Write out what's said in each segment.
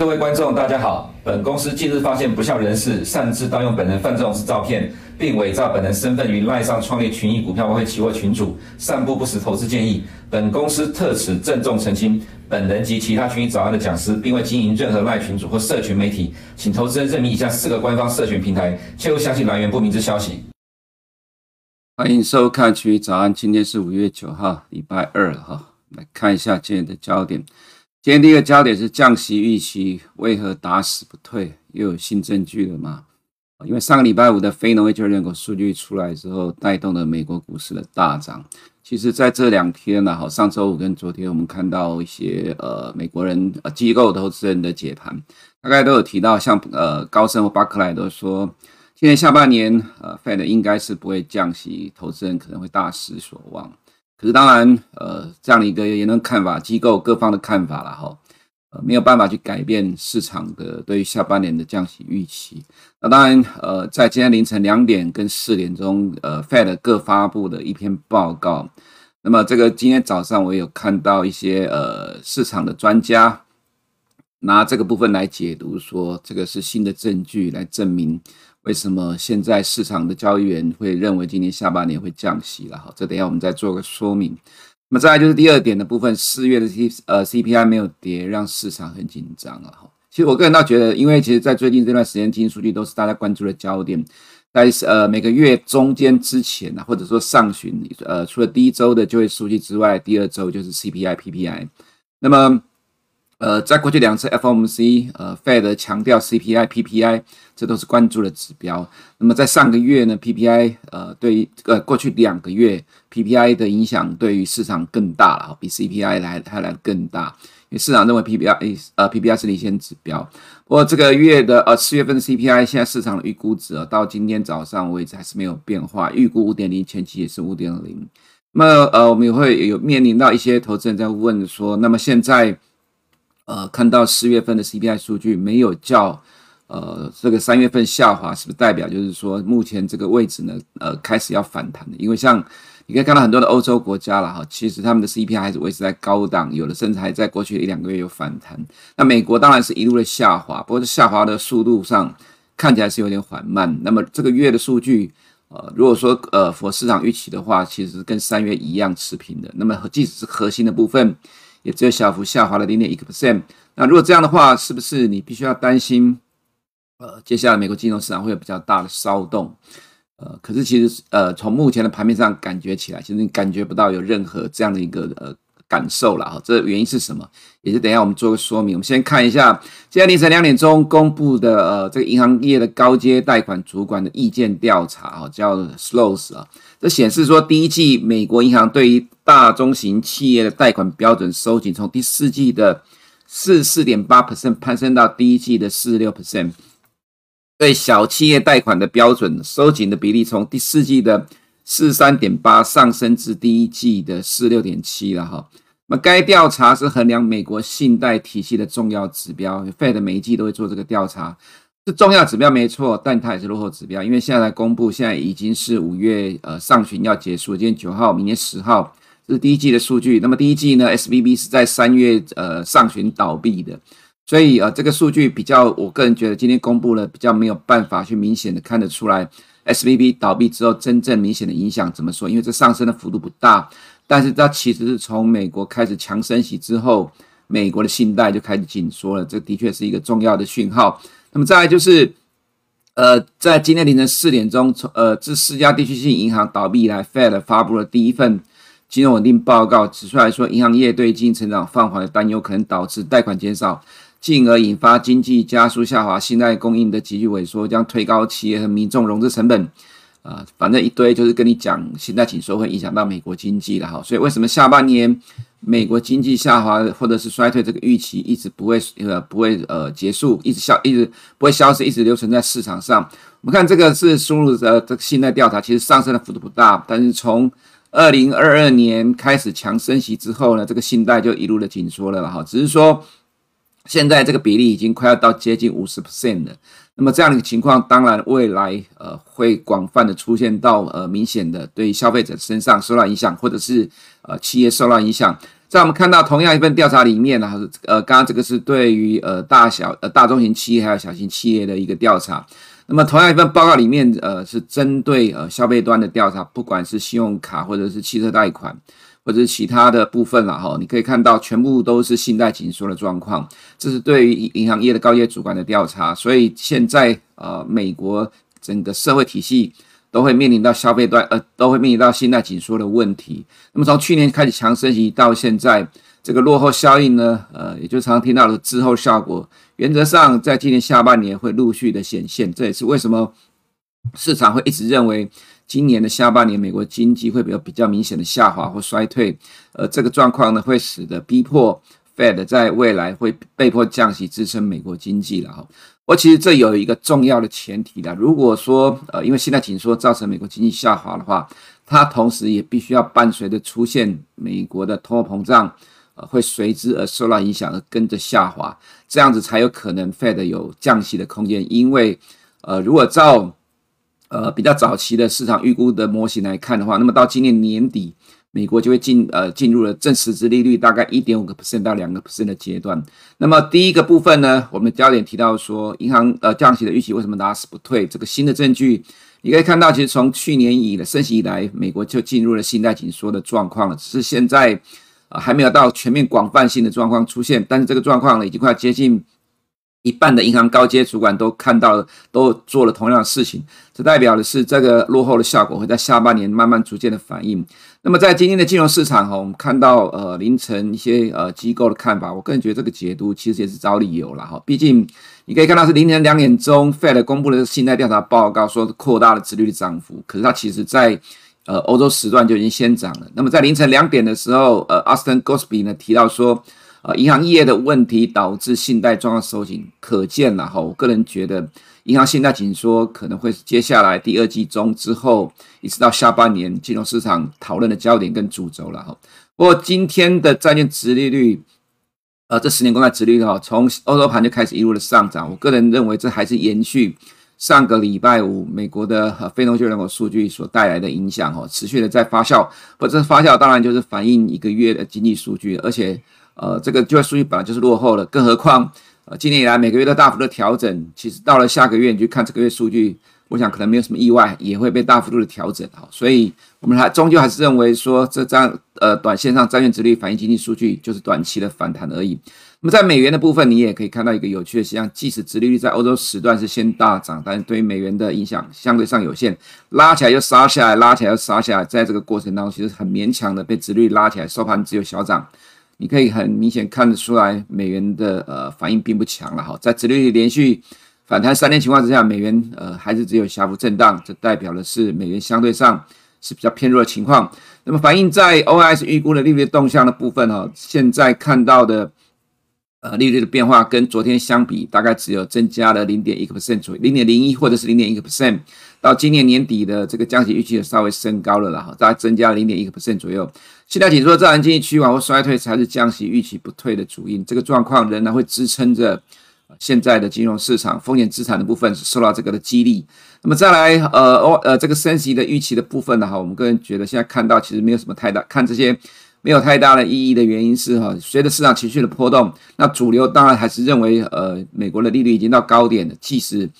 各位观众，大家好。本公司近日发现不肖人士擅自盗用本人犯罪之照片，并伪造本人身份于赖上创立群益股票外汇期货群组，散布不实投资建议。本公司特此郑重澄清，本人及其他群益早安的讲师并未经营任何赖群组或社群媒体，请投资人认明以下4个官方社群平台，切勿相信来源不明之消息。欢迎收看群益早安，今天是5月9号，礼拜二了哈。来看一下今天的焦点。今天第一个焦点是降息预期为何打死不退，又有新证据了吗？因为上个礼拜五的非农业就业人口数据出来之后，带动了美国股市的大涨。其实在这2天呢，上周五跟昨天我们看到一些美国人机构投资人的解盘，大概都有提到，像高盛或巴克莱都说，今年下半年Fed 应该是不会降息，投资人可能会大失所望。可是当然，这样的一个言论看法，机构各方的看法啦齁，没有办法去改变市场的对于下半年的降息预期。那当然，在今天凌晨2点跟4点钟，Fed 各发布的一篇报告。那么这个今天早上我有看到一些市场的专家拿这个部分来解读，说这个是新的证据来证明。为什么现在市场的交易员会认为今年下半年会降息了？好，这等一下我们再做个说明。那么再来就是第2点的部分，4月的 CPI 没有跌，让市场很紧张了。其实我个人倒觉得，因为其实在最近这段时间，经济数据都是大家关注的焦点。在每个月中间之前或者说上旬，除了第1周的就业数据之外，第2周就是 CPI、PPI。那么在过去2次 FOMC Fed 强调 CPI、PPI， 这都是关注的指标。那么在上个月呢 ，PPI 对过去2个月 PPI 的影响对于市场更大了，比 CPI 还来更大，因为市场认为 PPI 是领先指标。不过这个月的4月份的 CPI， 现在市场的预估值到今天早上为止还是没有变化，预估 5.0， 前期也是 5.0。那么我们也会有面临到一些投资人在问说，那么现在。看到4月份的 CPI 数据没有较这个3月份下滑，是不是代表就是说目前这个位置呢开始要反弹的？因为像你可以看到很多的欧洲国家啦，其实他们的 CPI 还是维持在高档，有的甚至还在过去1-2个月有反弹。那美国当然是一路的下滑，不过下滑的速度上看起来是有点缓慢。那么这个月的数据如果说符合市场预期的话，其实跟3月一样持平的。那么即使是核心的部分。也只有小幅下滑了 0.1%。那如果这样的话，是不是你必须要担心？接下来美国金融市场会有比较大的骚动。可是其实从目前的盘面上感觉起来，其实你感觉不到有任何这样的一个感受了哈。这原因是什么？也是等一下我们做个说明。我们先看一下，今天凌晨2点钟公布的这个银行业的高阶贷款主管的意见调查，叫 SLOs 啊。这显示说，第1季美国银行对于大中型企业的贷款标准收紧，从第4季的 44.8% 攀升到第1季的 46%。对小企业贷款的标准收紧的比例，从第4季的 43.8% 上升至第1季的 46.7% 了哈。那么该调查是衡量美国信贷体系的重要指标 ，Fed 每一季都会做这个调查。是重要指标没错，但它也是落后指标，因为现在来公布，现在已经是5月上旬要结束，今天9号，明天10号。这是第1季的数据。那么第1季呢 ，SVB 是在3月上旬倒闭的，所以这个数据比较，我个人觉得今天公布了比较没有办法去明显的看得出来 ，SVB 倒闭之后真正明显的影响怎么说？因为这上升的幅度不大，但是它其实是从美国开始强升息之后，美国的信贷就开始紧缩了，这的确是一个重要的讯号。那么再来就是。在今天凌晨4点钟，自4家地区性银行倒闭以来 ，Fed 发布了第1份。金融稳定报告指出来说，银行业对经济成长放缓的担忧可能导致贷款减少，进而引发经济加速下滑，信贷供应的急剧萎缩，将推高企业和民众融资成本。反正一堆就是跟你讲，信贷紧缩会影响到美国经济了哈。所以为什么下半年美国经济下滑或者是衰退这个预期一直不会结束，一直不会消失，一直留存在市场上？我们看这个是输入这个信贷调查，其实上升的幅度不大，但是从2022年开始强升息之后呢，这个信贷就一路的紧缩了哈，只是说现在这个比例已经快要到接近 50% 了。那么这样的情况，当然未来会广泛的出现到明显的对消费者身上受到影响，或者是企业受到影响。在我们看到同样一份调查里面呢，刚刚这个是对于大中型企业还有小型企业的一个调查。那么同样一份报告里面，是针对消费端的调查，不管是信用卡或者是汽车贷款，或者是其他的部分啦哈，你可以看到全部都是信贷紧缩的状况。这是对于银行业的高阶主管的调查，所以现在美国整个社会体系都会面临到消费端都会面临到信贷紧缩的问题。那么从去年开始强升息到现在，这个落后效应呢，也就常听到的滞后效果，原则上在今年下半年会陆续的显现。这也是为什么市场会一直认为今年的下半年美国经济会有比较明显的下滑或衰退。这个状况呢，会使得逼迫 Fed 在未来会被迫降息支撑美国经济了。我其实这有一个重要的前提啦，如果说因为信贷紧缩造成美国经济下滑的话，它同时也必须要伴随着出现美国的通货膨胀会随之而受到影响而跟着下滑，这样子才有可能 Fed 有降息的空间。因为如果照比较早期的市场预估的模型来看的话，那么到今年年底美国就会进入了正实质利率大概 1.5% 到 2% 的阶段。那么第一个部分呢，我们的焦点提到说银行降息的预期为什么拉死不退，这个新的证据你可以看到，其实从去年升息以来，美国就进入了信贷紧缩的状况了，只是现在还没有到全面广泛性的状况出现，但是这个状况呢，已经快接近一半的银行高阶主管都看到了，都做了同样的事情，这代表的是这个落后的效果会在下半年慢慢逐渐的反映。那么在今天的金融市场，我们看到凌晨一些机构的看法，我个人觉得这个解读其实也是找理由啦，毕竟你可以看到是凌晨2点钟 Fed 公布的信贷调查报告，说扩大了殖利率涨幅，可是它其实在欧洲时段就已经先涨了。那么在凌晨2点的时候，Austin Gosby 呢提到说银行业的问题导致信贷状况收紧，可见啦，我个人觉得银行信贷紧缩可能会接下来第二季中之后一直到下半年金融市场讨论的焦点跟主轴啦。不过今天的债券殖利率这10年公债殖利率从欧洲盘就开始一路的上涨，我个人认为这还是延续上个礼拜五美国的非农就业人口数据所带来的影响，持续的在发酵。不过这发酵当然就是反映一个月的经济数据，而且这个就业数据本来就是落后了，更何况今年以来每个月都大幅的调整，其实到了下个月你去看这个月数据，我想可能没有什么意外，也会被大幅度的调整。所以我们终究还是认为说这张短线上债券殖利率反映经济数据就是短期的反弹而已。那么在美元的部分，你也可以看到一个有趣的现象，即使殖利率在欧洲时段是先大涨，但是对于美元的影响相对上有限，拉起来又杀下来，拉起来又杀下来，在这个过程当中其实很勉强的被殖利率拉起来，收盘只有小涨。你可以很明显看得出来美元的反应并不强了，在殖利率连续反弹3天情况之下，美元还是只有小幅震荡，这代表的是美元相对上是比较偏弱的情况。那么反映在 OIS 预估的利率动向的部分，现在看到的利率的变化跟昨天相比大概只有增加了 0.1% 左右， 0.01 或者是 0.1%， 到今年年底的这个降息预期也稍微升高了啦，大概增加了 0.1% 左右。信贷紧缩造成经济趋缓或衰退才是降息预期不退的主因，这个状况仍然会支撑着现在的金融市场风险资产的部分是受到这个的激励。那么再来这个升息的预期的部分呢，我们个人觉得现在看到其实没有什么太大看这些没有太大的意义的原因是，随着市场情绪的波动，那主流当然还是认为美国的利率已经到高点了，即使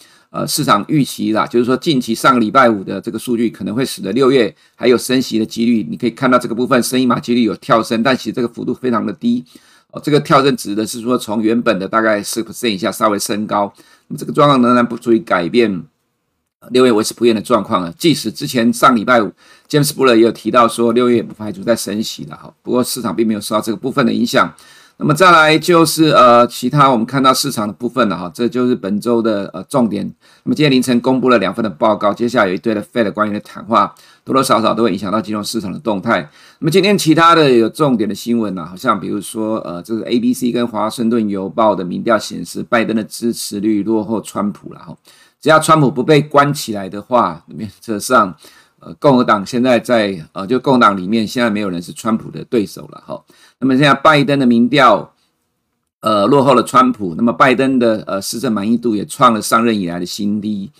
市场预期啦，就是说近期上个礼拜五的这个数据可能会使得6月还有升息的几率，你可以看到这个部分升一码几率有跳升，但其实这个幅度非常的低，这个跳升指的是说从原本的大概 4% 以下稍微升高，那么这个状况仍然不足以改变6月维持不变的状况了。即使之前上礼拜五 James Buller 也有提到说6月不排除在升息了，不过市场并没有受到这个部分的影响。那么再来就是其他我们看到市场的部分了哈，这就是本周的重点。那么今天凌晨公布了2份的报告，接下来有一堆的 Fed 官员的谈话，多多少少都会影响到金融市场的动态。那么今天其他的有重点的新闻啊，好像比如说这是 ABC 跟华盛顿邮报的民调显示，拜登的支持率落后川普了哈。只要川普不被关起来的话，原则上共和党现在在共和党里面现在没有人是川普的对手了哈。那么现在拜登的民调落后了川普，那么拜登的施政满意度也创了上任以来的新低，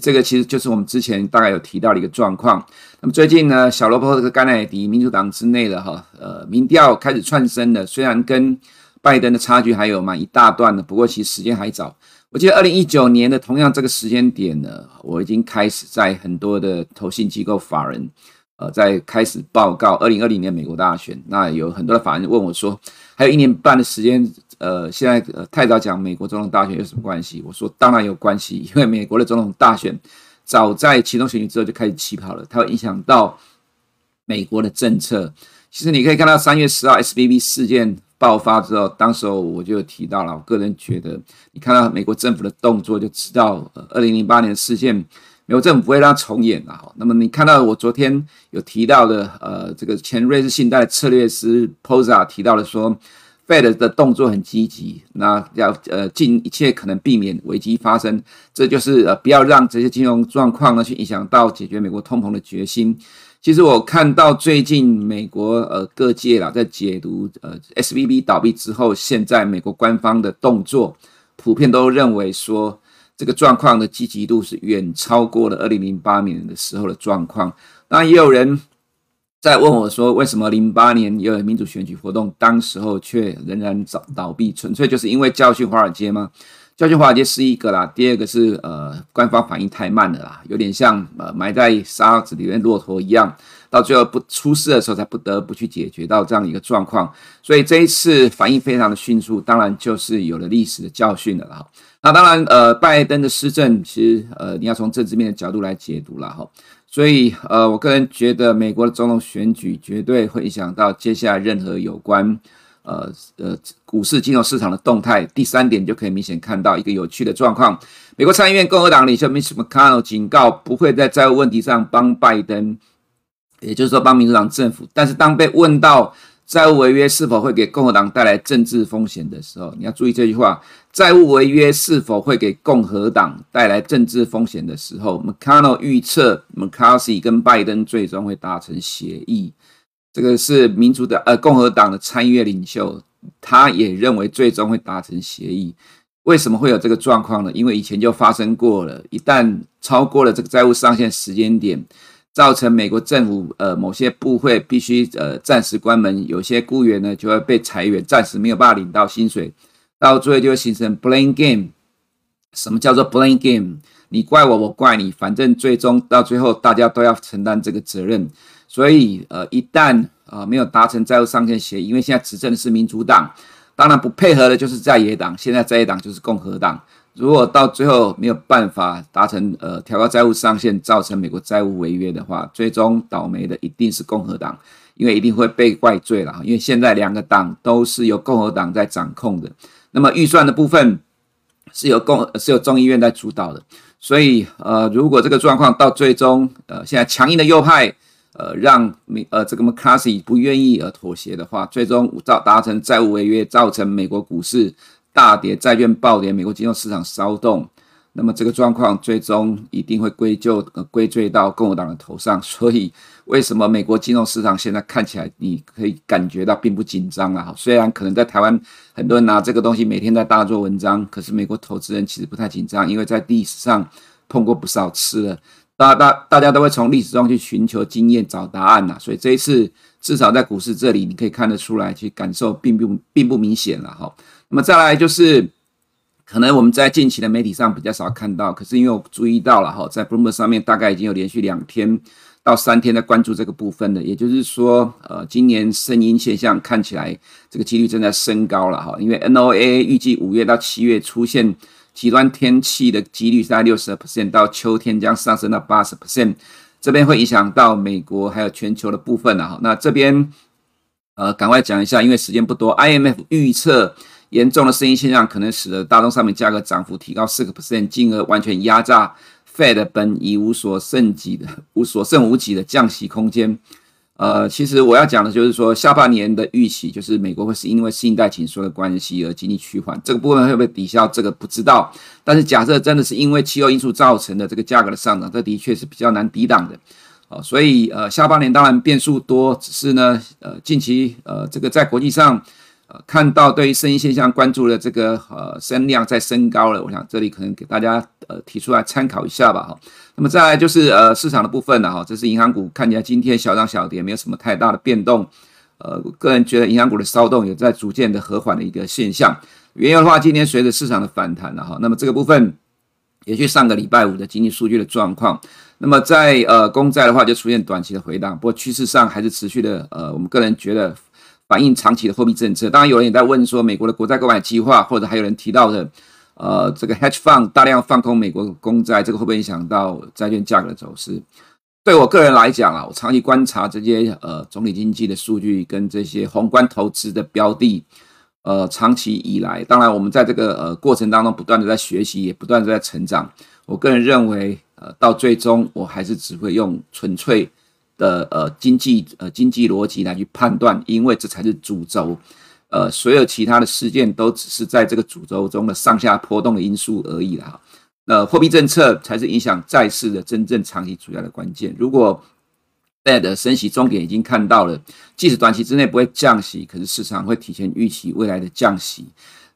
这个其实就是我们之前大概有提到的一个状况。那么最近呢，小罗伯特跟甘乃迪民主党之内的民调开始窜升了，虽然跟拜登的差距还有蛮一大段的，不过其实时间还早。我记得2019年的同样这个时间点呢，我已经开始在很多的投信机构法人在开始报告2020年美国大选。那有很多的法人问我说，还有1年半的时间，现在太早讲美国总统大选有什么关系？我说当然有关系，因为美国的总统大选早在其中选举之后就开始起跑了，它会影响到美国的政策。其实你可以看到3月10号 SVB 事件爆发之后，当时候我就提到了，我个人觉得你看到美国政府的动作就知道2008年的事件美国政府不会让它重演啦。那么你看到我昨天有提到的这个前瑞士信贷策略师 Poser 提到的说 Fed 的动作很积极，那要尽一切可能避免危机发生，这就是不要让这些金融状况呢去影响到解决美国通膨的决心。其实我看到最近美国各界啦在解读SVB 倒闭之后，现在美国官方的动作普遍都认为说这个状况的积极度是远超过了2008年的时候的状况。那也有人在问我说，为什么08年也有民主选举活动，当时候却仍然倒闭，纯粹就是因为教训华尔街吗？教训华尔街是一个啦，第二个是官方反应太慢了啦，有点像埋在沙子里面骆驼一样，到最后不出事的时候才不得不去解决到这样一个状况。所以这一次反应非常的迅速，当然就是有了历史的教训了啦。那当然拜登的施政其实你要从政治面的角度来解读啦。所以我个人觉得美国的总统选举绝对会影响到接下来任何有关股市金融市场的动态。第三点就可以明显看到一个有趣的状况，美国参议院共和党领袖 Mitch McConnell 警告不会在债务问题上帮拜登，也就是说帮民主党政府，但是当被问到债务违约是否会给共和党带来政治风险的时候，你要注意这句话，债务违约是否会给共和党带来政治风险的时候， McConnell 预测 McCarthy 跟拜登最终会达成协议。这个是共和党的参议院领袖，他也认为最终会达成协议。为什么会有这个状况呢？因为以前就发生过了，一旦超过了这个债务上限时间点，造成美国政府某些部会必须暂时关门，有些雇员呢就会被裁员，暂时没有办法领到薪水，到最后就会形成 blame game。 什么叫做 blame game？ 你怪我，我怪你，反正最终到最后大家都要承担这个责任。所以一旦没有达成债务上限协议，因为现在执政的是民主党，当然不配合的就是在野党，现在在野党就是共和党。如果到最后没有办法达成调高债务上限，造成美国债务违约的话，最终倒霉的一定是共和党，因为一定会被怪罪啦，因为现在两个党都是由共和党在掌控的。那么预算的部分是由众议院在主导的，所以如果这个状况到最终现在强硬的右派让这个 McCarthy 不愿意妥协的话，最终达成债务违约，造成美国股市大跌，债券暴跌，美国金融市场骚动。那么这个状况最终一定会归罪到共和党的头上。所以为什么美国金融市场现在看起来你可以感觉到并不紧张啦，虽然可能在台湾很多人拿这个东西每天在大做文章，可是美国投资人其实不太紧张，因为在历史上碰过不少次了，大家都会从历史中去寻求经验，找答案啦。所以这一次至少在股市这里你可以看得出来，去感受并不明显啦。那么再来就是可能我们在近期的媒体上比较少看到，可是因为我注意到了在 Bloomberg 上面大概已经有连续2天到3天在关注这个部分的，也就是说今年声音现象看起来这个几率正在升高了，因为 NOAA 预计5月到7月出现极端天气的几率大概 60%， 到秋天将上升到 80%， 这边会影响到美国还有全球的部分啊。那这边赶快讲一下，因为时间不多， IMF 预测严重的生意现象可能使得大宗商品价格涨幅提高 4%， 进而完全压榨 Fed 本已无所剩无几的降息空间。其实我要讲的就是说，下半年的预期就是美国会是因为信贷紧缩的关系而经济趋缓，这个部分会不会抵消这个不知道，但是假设真的是因为气候因素造成的这个价格的上涨，这的确是比较难抵挡的。所以下半年当然变数多，只是呢近期这个在国际上看到对于生意现象关注的这个声量在升高了，我想这里可能给大家提出来参考一下吧哈。那么再来就是市场的部分了哈，这是银行股看起来今天小涨小跌，没有什么太大的变动。我个人觉得银行股的骚动也在逐渐的和缓的一个现象。原油的话，今天随着市场的反弹了哈，那么这个部分也去上个礼拜五的经济数据的状况。那么在公债的话就出现短期的回档，不过趋势上还是持续的我们个人觉得。反映长期的货币政策，当然有人也在问说美国的国债购买计划，或者还有人提到的，这个 hedge fund 大量放空美国公债，这个会不会影响到债券价格的走势？对我个人来讲啊，我长期观察这些总体经济的数据跟这些宏观投资的标的，长期以来，当然我们在这个过程当中不断的在学习，也不断的在成长。我个人认为，到最终我还是只会用纯粹。的经济逻辑来去判断，因为这才是主轴，所有其他的事件都只是在这个主轴中的上下波动的因素而已啦。货币政策才是影响债市的真正长期主要的关键。如果 Fed 升息终点已经看到了，即使短期之内不会降息，可是市场会提前预期未来的降息。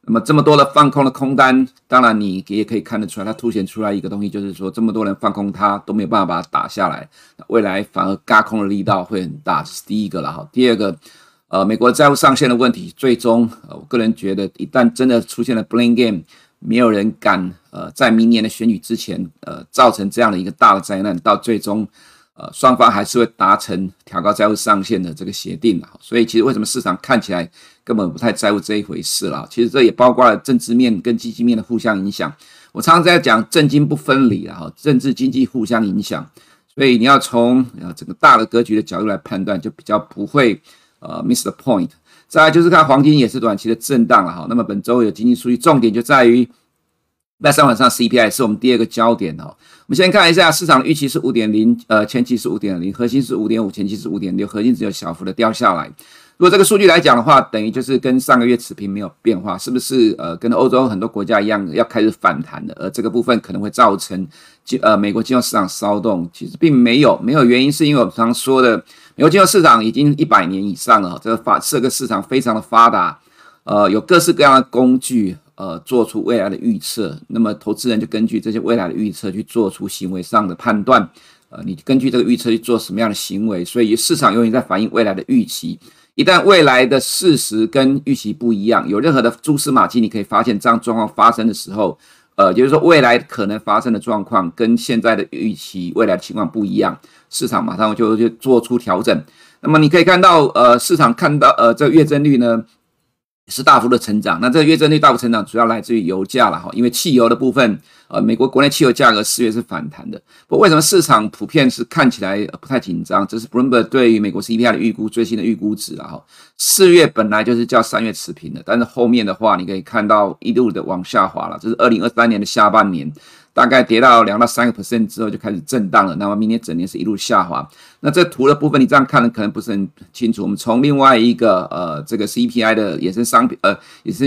那么这么多的放空的空单，当然你也可以看得出来，它凸显出来一个东西，就是说这么多人放空它都没有办法把它打下来，未来反而轧空的力道会很大，这是第一个啦。第二个，美国债务上限的问题，最终我个人觉得，一旦真的出现了 blame game， 没有人敢在明年的选举之前造成这样的一个大的灾难，到最终双方还是会达成调高债务上限的这个协定啦。所以其实为什么市场看起来根本不太在乎这一回事啦，其实这也包括了政治面跟经济面的互相影响。我常常在讲政经不分离啦，政治经济互相影响，所以你要从整个大的格局的角度来判断，就比较不会miss the point。 再来就是看黄金也是短期的震荡啦，那么本周有经济数据，重点就在于那三晚上 CPI 是我们第二个焦点哦。我们先看一下市场预期是 5.0， 前期是 5.0， 核心是 5.5， 前期是 5.6， 核心只有小幅的掉下来。如果这个数据来讲的话，等于就是跟上个月持平没有变化，是不是跟欧洲很多国家一样要开始反弹的？而这个部分可能会造成美国金融市场骚动，其实并没有原因，是因为我们常说的美国金融市场已经100年以上了，这个市场非常的发达，有各式各样的工具。做出未来的预测，那么投资人就根据这些未来的预测去做出行为上的判断，你根据这个预测去做什么样的行为，所以市场永远在反映未来的预期。一旦未来的事实跟预期不一样，有任何的蛛丝马迹，你可以发现这样状况发生的时候，就是说未来可能发生的状况跟现在的预期未来的情况不一样，市场马上就做出调整。那么你可以看到，市场看到这个月增率呢是大幅的成长，那这个月增率大幅成长主要来自于油价啦，因为汽油的部分，美国国内汽油价格4月是反弹的。不过为什么市场普遍是看起来不太紧张？这是 Bloomberg 对于美国 CPI 的预估，最新的预估值啦。4月本来就是叫3月持平的，但是后面的话你可以看到一路的往下滑了，这是2023年的下半年。大概跌到2到 3% 之后就开始震荡了，那么明年整年是一路下滑。那这图的部分你这样看的可能不是很清楚，我们从另外一个这个 CPI 的衍生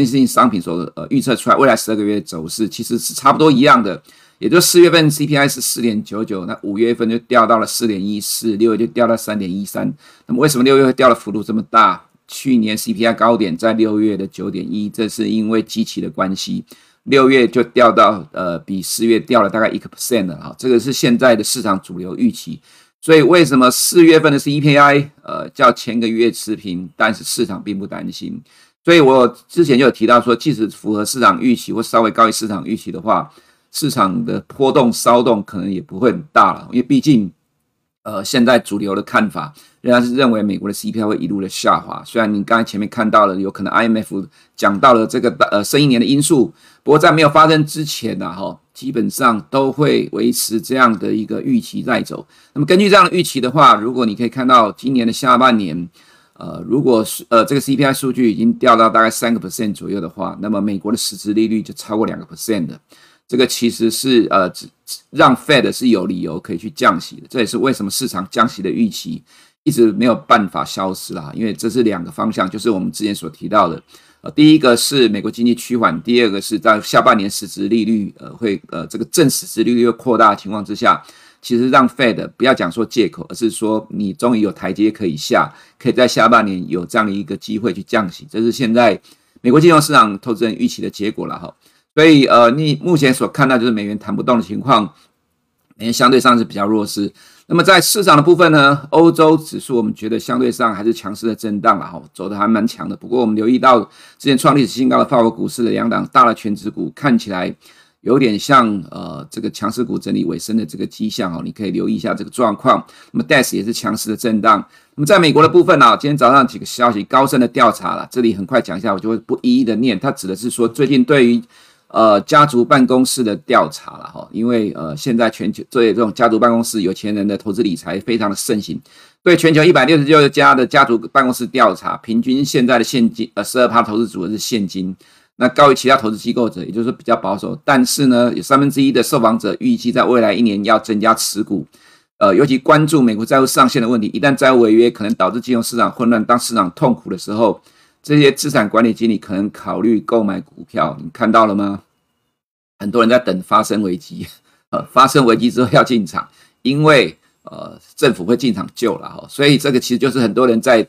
性商品所预测出来未来12个月走势其实是差不多一样的，也就4月份 CPI 是 4.99， 那5月份就掉到了 4.14， 6月就掉到 3.13。 那么为什么6月会掉的幅度这么大？去年 CPI 高点在6月的 9.1， 这是因为基期的关系，6月就掉到比4月掉了大概 1% 了，这个是现在的市场主流预期。所以为什么4月份的 CPI 叫前个月持平，但是市场并不担心。所以我之前就有提到说，即使符合市场预期或稍微高于市场预期的话，市场的波动骚动可能也不会很大了，因为毕竟现在主流的看法仍然是认为美国的 CPI 会一路的下滑。虽然你刚才前面看到了有可能 IMF 讲到了这个生意年的因素，不过在没有发生之前基本上都会维持这样的一个预期在走。那么根据这样的预期的话，如果你可以看到今年的下半年如果这个 CPI 数据已经掉到大概 3% 左右的话，那么美国的实质利率就超过 2% 的。这个其实是让 Fed 是有理由可以去降息的，这也是为什么市场降息的预期一直没有办法消失啦，因为这是两个方向，就是我们之前所提到的，第一个是美国经济趋缓，第二个是在下半年实质利率会这个正实质利率扩大的情况之下，其实让 Fed 不要讲说借口，而是说你终于有台阶可以下，可以在下半年有这样的一个机会去降息，这是现在美国金融市场投资人预期的结果了哈。所以你目前所看到就是美元弹不动的情况，美元相对上是比较弱势。那么在市场的部分呢，欧洲指数我们觉得相对上还是强势的震荡了哈，走的还蛮强的。不过我们留意到之前创历史新高的法国股市的两档大的全指股看起来有点像这个强势股整理尾声的这个迹象哦，你可以留意一下这个状况。那么 DAX 也是强势的震荡。那么在美国的部分啊，今天早上几个消息，高盛的调查啦，这里很快讲一下，我就会不一一的念。它指的是说最近对于家族办公室的调查啦哈，因为现在全球对这种家族办公室有钱人的投资理财非常的盛行。对全球166家的家族办公室调查，平均现在的现金12% 投资组合是现金。那高于其他投资机构者，也就是说比较保守，但是呢，有1/3的受访者预期在未来一年要增加持股，尤其关注美国债务上限的问题。一旦债务违约可能导致金融市场混乱，当市场痛苦的时候，这些资产管理经理可能考虑购买股票。你看到了吗？很多人在等发生危机，发生危机之后要进场，因为政府会进场救了哈，所以这个其实就是很多人在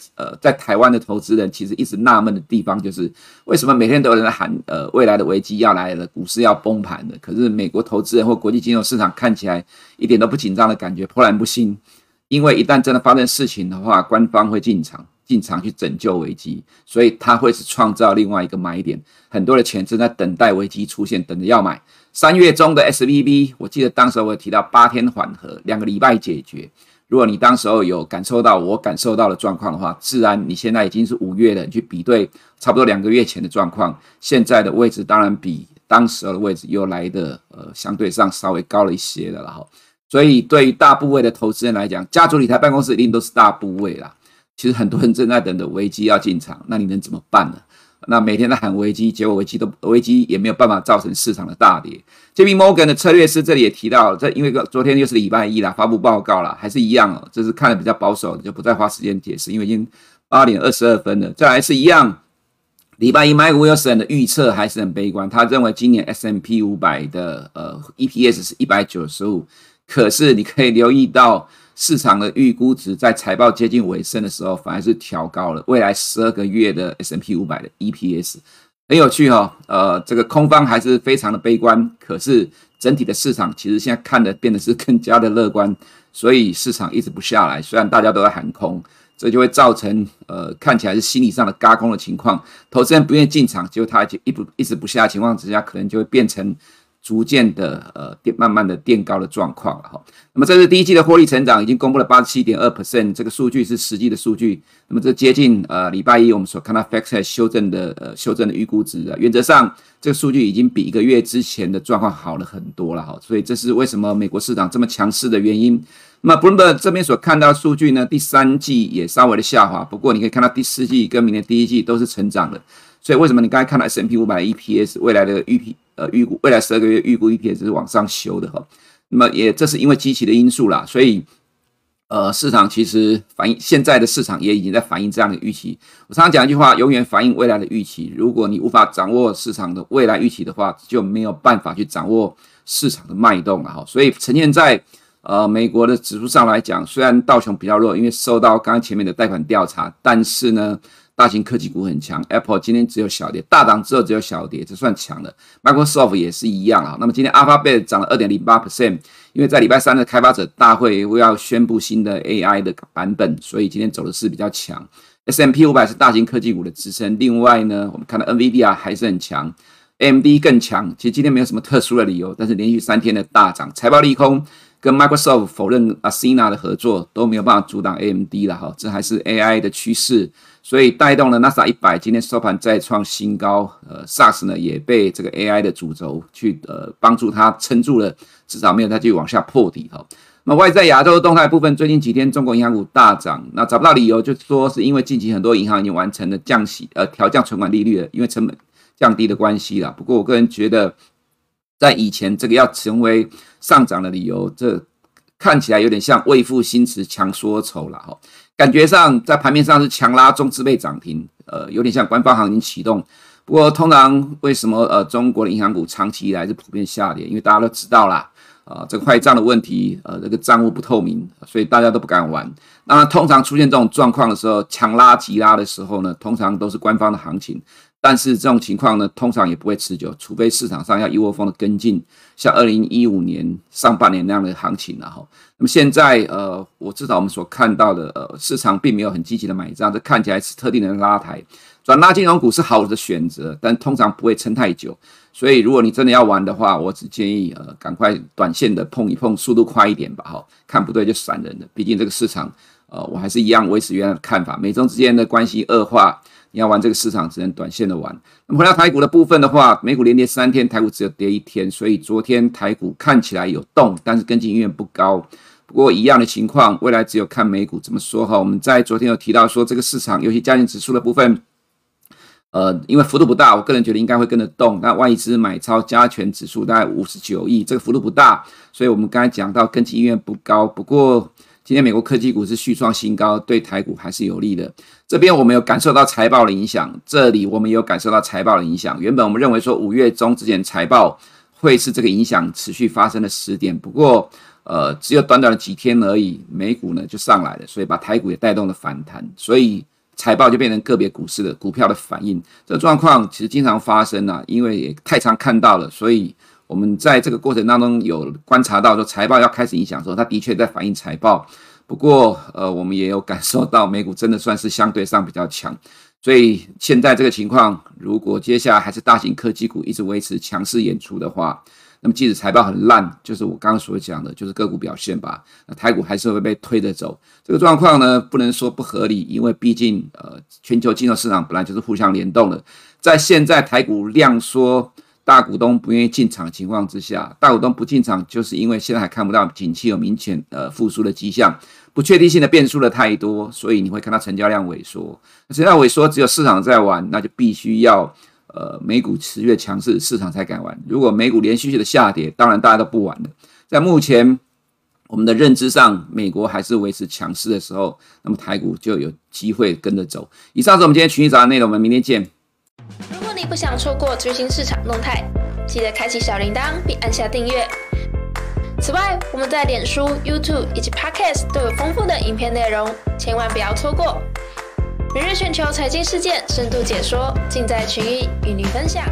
台湾的投资人其实一直纳闷的地方，就是为什么每天都有人喊未来的危机要来了，股市要崩盘了，可是美国投资人或国际金融市场看起来一点都不紧张的感觉，波澜不兴。因为一旦真的发生事情的话，官方会进场去拯救危机，所以它会是创造另外一个买点。很多的钱正在等待危机出现，等着要买。3月中的 SVB， 我记得当时我提到8天缓和，2个礼拜解决。如果你当时候有感受到我感受到的状况的话，自然你现在已经是5月了，你去比对差不多2个月前的状况，现在的位置当然比当时候的位置又来的相对上稍微高了一些的啦。所以对于大部位的投资人来讲，家族理财办公室一定都是大部位啦。其实很多人正在等着危机要进场，那你能怎么办呢？那每天在喊危机，结果危机也没有办法造成市场的大跌。JPMorgan 的策略师这里也提到，这因为昨天又是礼拜一啦，发布报告啦，还是一样哦，这是看得比较保守，就不再花时间解释，因为已经8点22分了。再来是一样，礼拜一 Michael Wilson 的预测还是很悲观，他认为今年 S&P 500 的EPS 是195，可是你可以留意到市场的预估值在财报接近尾声的时候反而是调高了未来12个月的 S&P 500 的 EPS。 很有趣哦，这个空方还是非常的悲观，可是整体的市场其实现在看的变得是更加的乐观，所以市场一直不下来，虽然大家都在喊空，这就会造成看起来是心理上的轧空的情况，投资人不愿意进场，结果它一直不下的情况之下，可能就会变成逐渐的慢慢的垫高的状况了哈。那么这是第一季的获利成长已经公布了 87.2%， 这个数据是实际的数据。那么这接近礼拜一我们所看到 FactSet 修正的预估值的，原则上这个数据已经比1个月之前的状况好了很多了哈。所以这是为什么美国市场这么强势的原因。那么 Bloomberg 这边所看到的数据呢，第三季也稍微的下滑，不过你可以看到第四季跟明年第一季都是成长的。所以为什么你刚才看到 S&P 500 EPS 未来的未来12个月预估 EPS 是往上修的哈？那么也这是因为基期的因素啦，所以市场其实反映现在的市场也已经在反映这样的预期。我常常讲一句话，永远反映未来的预期。如果你无法掌握市场的未来预期的话，就没有办法去掌握市场的脉动了哈。所以呈现在美国的指数上来讲，虽然道琼比较弱，因为受到刚刚前面的贷款调查，但是呢，大型科技股很强 ，Apple 今天只有小跌，大涨之后只有小跌，这算强了。Microsoft 也是一样啊。那么今天 Alphabet 涨了 2.08%， 因为在礼拜三的开发者大会要宣布新的 AI 的版本，所以今天走的是比较强。S&P 500是大型科技股的支撑。另外呢，我们看到 NVIDIA 还是很强 ，AMD 更强。其实今天没有什么特殊的理由，但是连续3天的大涨，财报利空。跟 Microsoft 否认 Asina 的合作都没有办法阻挡 AMD 了，这还是 AI 的趋势，所以带动了 NASA100 今天收盘再创新高。SARS 呢也被这个 AI 的主轴去帮助它撑住了，至少没有再去往下破底。那外在亚洲动态部分，最近几天中国银行股大涨，那找不到理由，就说是因为近期很多银行已经完成了降息调降存款利率了，因为成本降低的关系啦。不过我个人觉得，在以前这个要成为上涨的理由，这看起来有点像未富新词强说愁啦齁。感觉上在盘面上是强拉中资被涨停，有点像官方行情启动。不过通常为什么中国的银行股长期以来是普遍下跌？因为大家都知道啦，这个坏账的问题，这个账务不透明，所以大家都不敢玩。那通常出现这种状况的时候，强拉急拉的时候呢，通常都是官方的行情。但是这种情况呢，通常也不会持久，除非市场上要一窝蜂的跟进，像2015年上半年那样的行情了哈。那么现在我至少我们所看到的市场并没有很积极的买账，这看起来是特定的拉抬，转拉金融股是好的选择，但通常不会撑太久。所以如果你真的要玩的话，我只建议赶快短线的碰一碰，速度快一点吧哈，看不对就闪人了。毕竟这个市场我还是一样维持原来的看法，美中之间的关系恶化。你要玩这个市场，只能短线的玩。那么回到台股的部分的话，美股连跌3天，台股只有跌1天，所以昨天台股看起来有动，但是跟进远不高。不过一样的情况，未来只有看美股怎么说哈。我们在昨天有提到说，这个市场尤其加权指数的部分，因为幅度不大，我个人觉得应该会跟着动。那外资买超加权指数大概59亿，这个幅度不大，所以我们刚才讲到跟进远不高。不过今天美国科技股是续创新高，对台股还是有利的。这边我们有感受到财报的影响，这里我们也有感受到财报的影响。原本我们认为说5月中之前财报会是这个影响持续发生的10点，不过只有短短的几天而已，美股呢就上来了，所以把台股也带动了反弹，所以财报就变成个别股市的股票的反应。这状况其实经常发生啊，因为也太常看到了，所以我们在这个过程当中有观察到说财报要开始影响的时候，它的确在反映财报。不过我们也有感受到美股真的算是相对上比较强。所以现在这个情况，如果接下来还是大型科技股一直维持强势演出的话，那么即使财报很烂，就是我刚刚所讲的，就是个股表现吧，那台股还是会被推着走。这个状况呢，不能说不合理，因为毕竟全球金融市场本来就是互相联动的。在现在台股量缩，大股东不愿意进场的情况之下，大股东不进场，就是因为现在还看不到景气有明显复苏的迹象，不确定性的变数的太多，所以你会看到成交量萎缩。成交量萎缩只有市场在玩，那就必须要美股持续强势，市场才敢玩。如果美股连续的下跌，当然大家都不玩了。在目前我们的认知上，美国还是维持强势的时候，那么台股就有机会跟着走。以上是我们今天群益早安内容，我们明天见。如果你不想错过最新市场动态，记得开启小铃铛并按下订阅。此外，我们在脸书、YouTube 以及 Podcast 都有丰富的影片内容，千万不要错过。每日全球财经事件深度解说，尽在群益与您分享。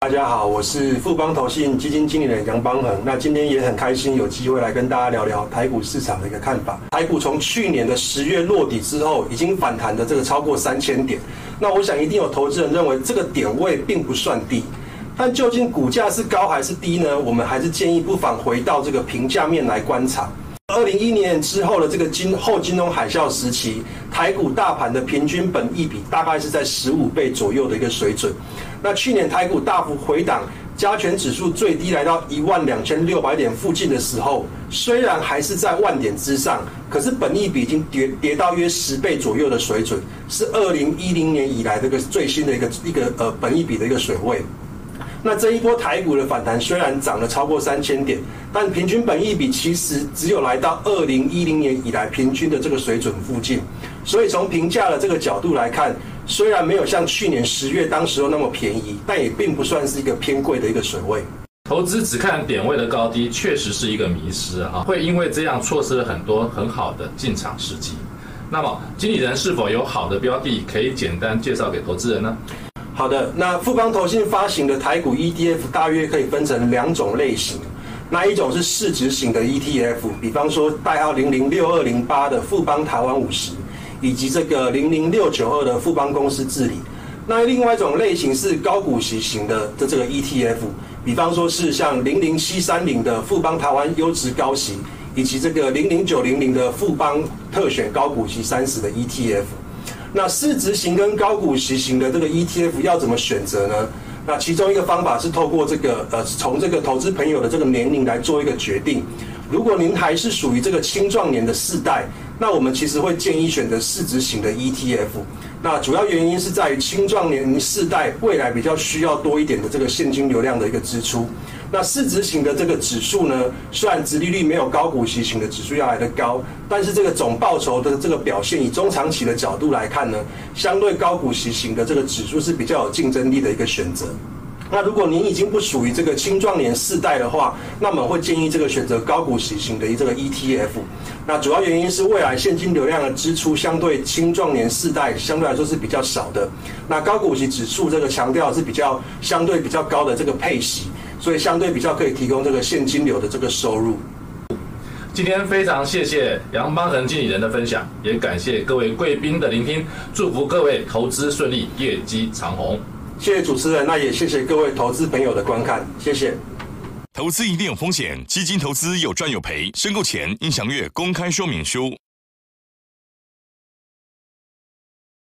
大家好，我是富邦投信基金经理人杨邦恒。那今天也很开心有机会来跟大家聊聊台股市场的一个看法。台股从去年的10月落底之后，已经反弹的这个超过3000点。那我想一定有投资人认为这个点位并不算低，但究竟股价是高还是低呢？我们还是建议不妨回到这个评价面来观察。2010年之后的这个后金融海啸时期，台股大盘的平均本益比大概是在15倍左右的一个水准。那去年台股大幅回档，加权指数最低来到12600点附近的时候，虽然还是在10000点之上，可是本益比已经 跌到约10倍左右的水准，是2010年以来这个最新的一个本益比的一个水位。那这一波台股的反弹虽然涨了超过3000点，但平均本益比其实只有来到2010年以来平均的这个水准附近。所以从评价的这个角度来看，虽然没有像去年10月当时候那么便宜，但也并不算是一个偏贵的一个水位。投资只看点位的高低确实是一个迷失啊，会因为这样错失了很多很好的进场时机。那么经理人是否有好的标的可以简单介绍给投资人呢？好的，那富邦投信发行的台股 ETF 大约可以分成2种类型。那一种是市值型的 ETF， 比方说代号006208的富邦台湾50，以及这个00692的富邦公司治理。那另外一种类型是高股息型的这个 ETF， 比方说是像00730的富邦台湾优质高息，以及这个00900的富邦特选高股息30的 ETF。那市值型跟高股息型的这个 ETF 要怎么选择呢？那其中一个方法是透过从这个投资朋友的这个年龄来做一个决定。如果您还是属于这个青壮年的世代，那我们其实会建议选择市值型的 ETF。那主要原因是在于青壮年世代未来比较需要多一点的这个现金流量的一个支出。那市值型的这个指数呢，虽然殖利率没有高股息型的指数要来得高，但是这个总报酬的这个表现，以中长期的角度来看呢，相对高股息型的这个指数是比较有竞争力的一个选择。那如果您已经不属于这个青壮年世代的话，那么会建议这个选择高股息型的这个 ETF。那主要原因是未来现金流量的支出相对青壮年世代相对来说是比较少的。那高股息指数这个强调是比较相对比较高的这个配息，所以相对比较可以提供这个现金流的这个收入。今天非常谢谢杨邦成经理人的分享，也感谢各位贵宾的聆听，祝福各位投资顺利，业绩长虹。谢谢主持人，那也谢谢各位投资朋友的观看，谢谢。投资一定有风险，基金投资有赚有赔，申购前应详阅公开说明书。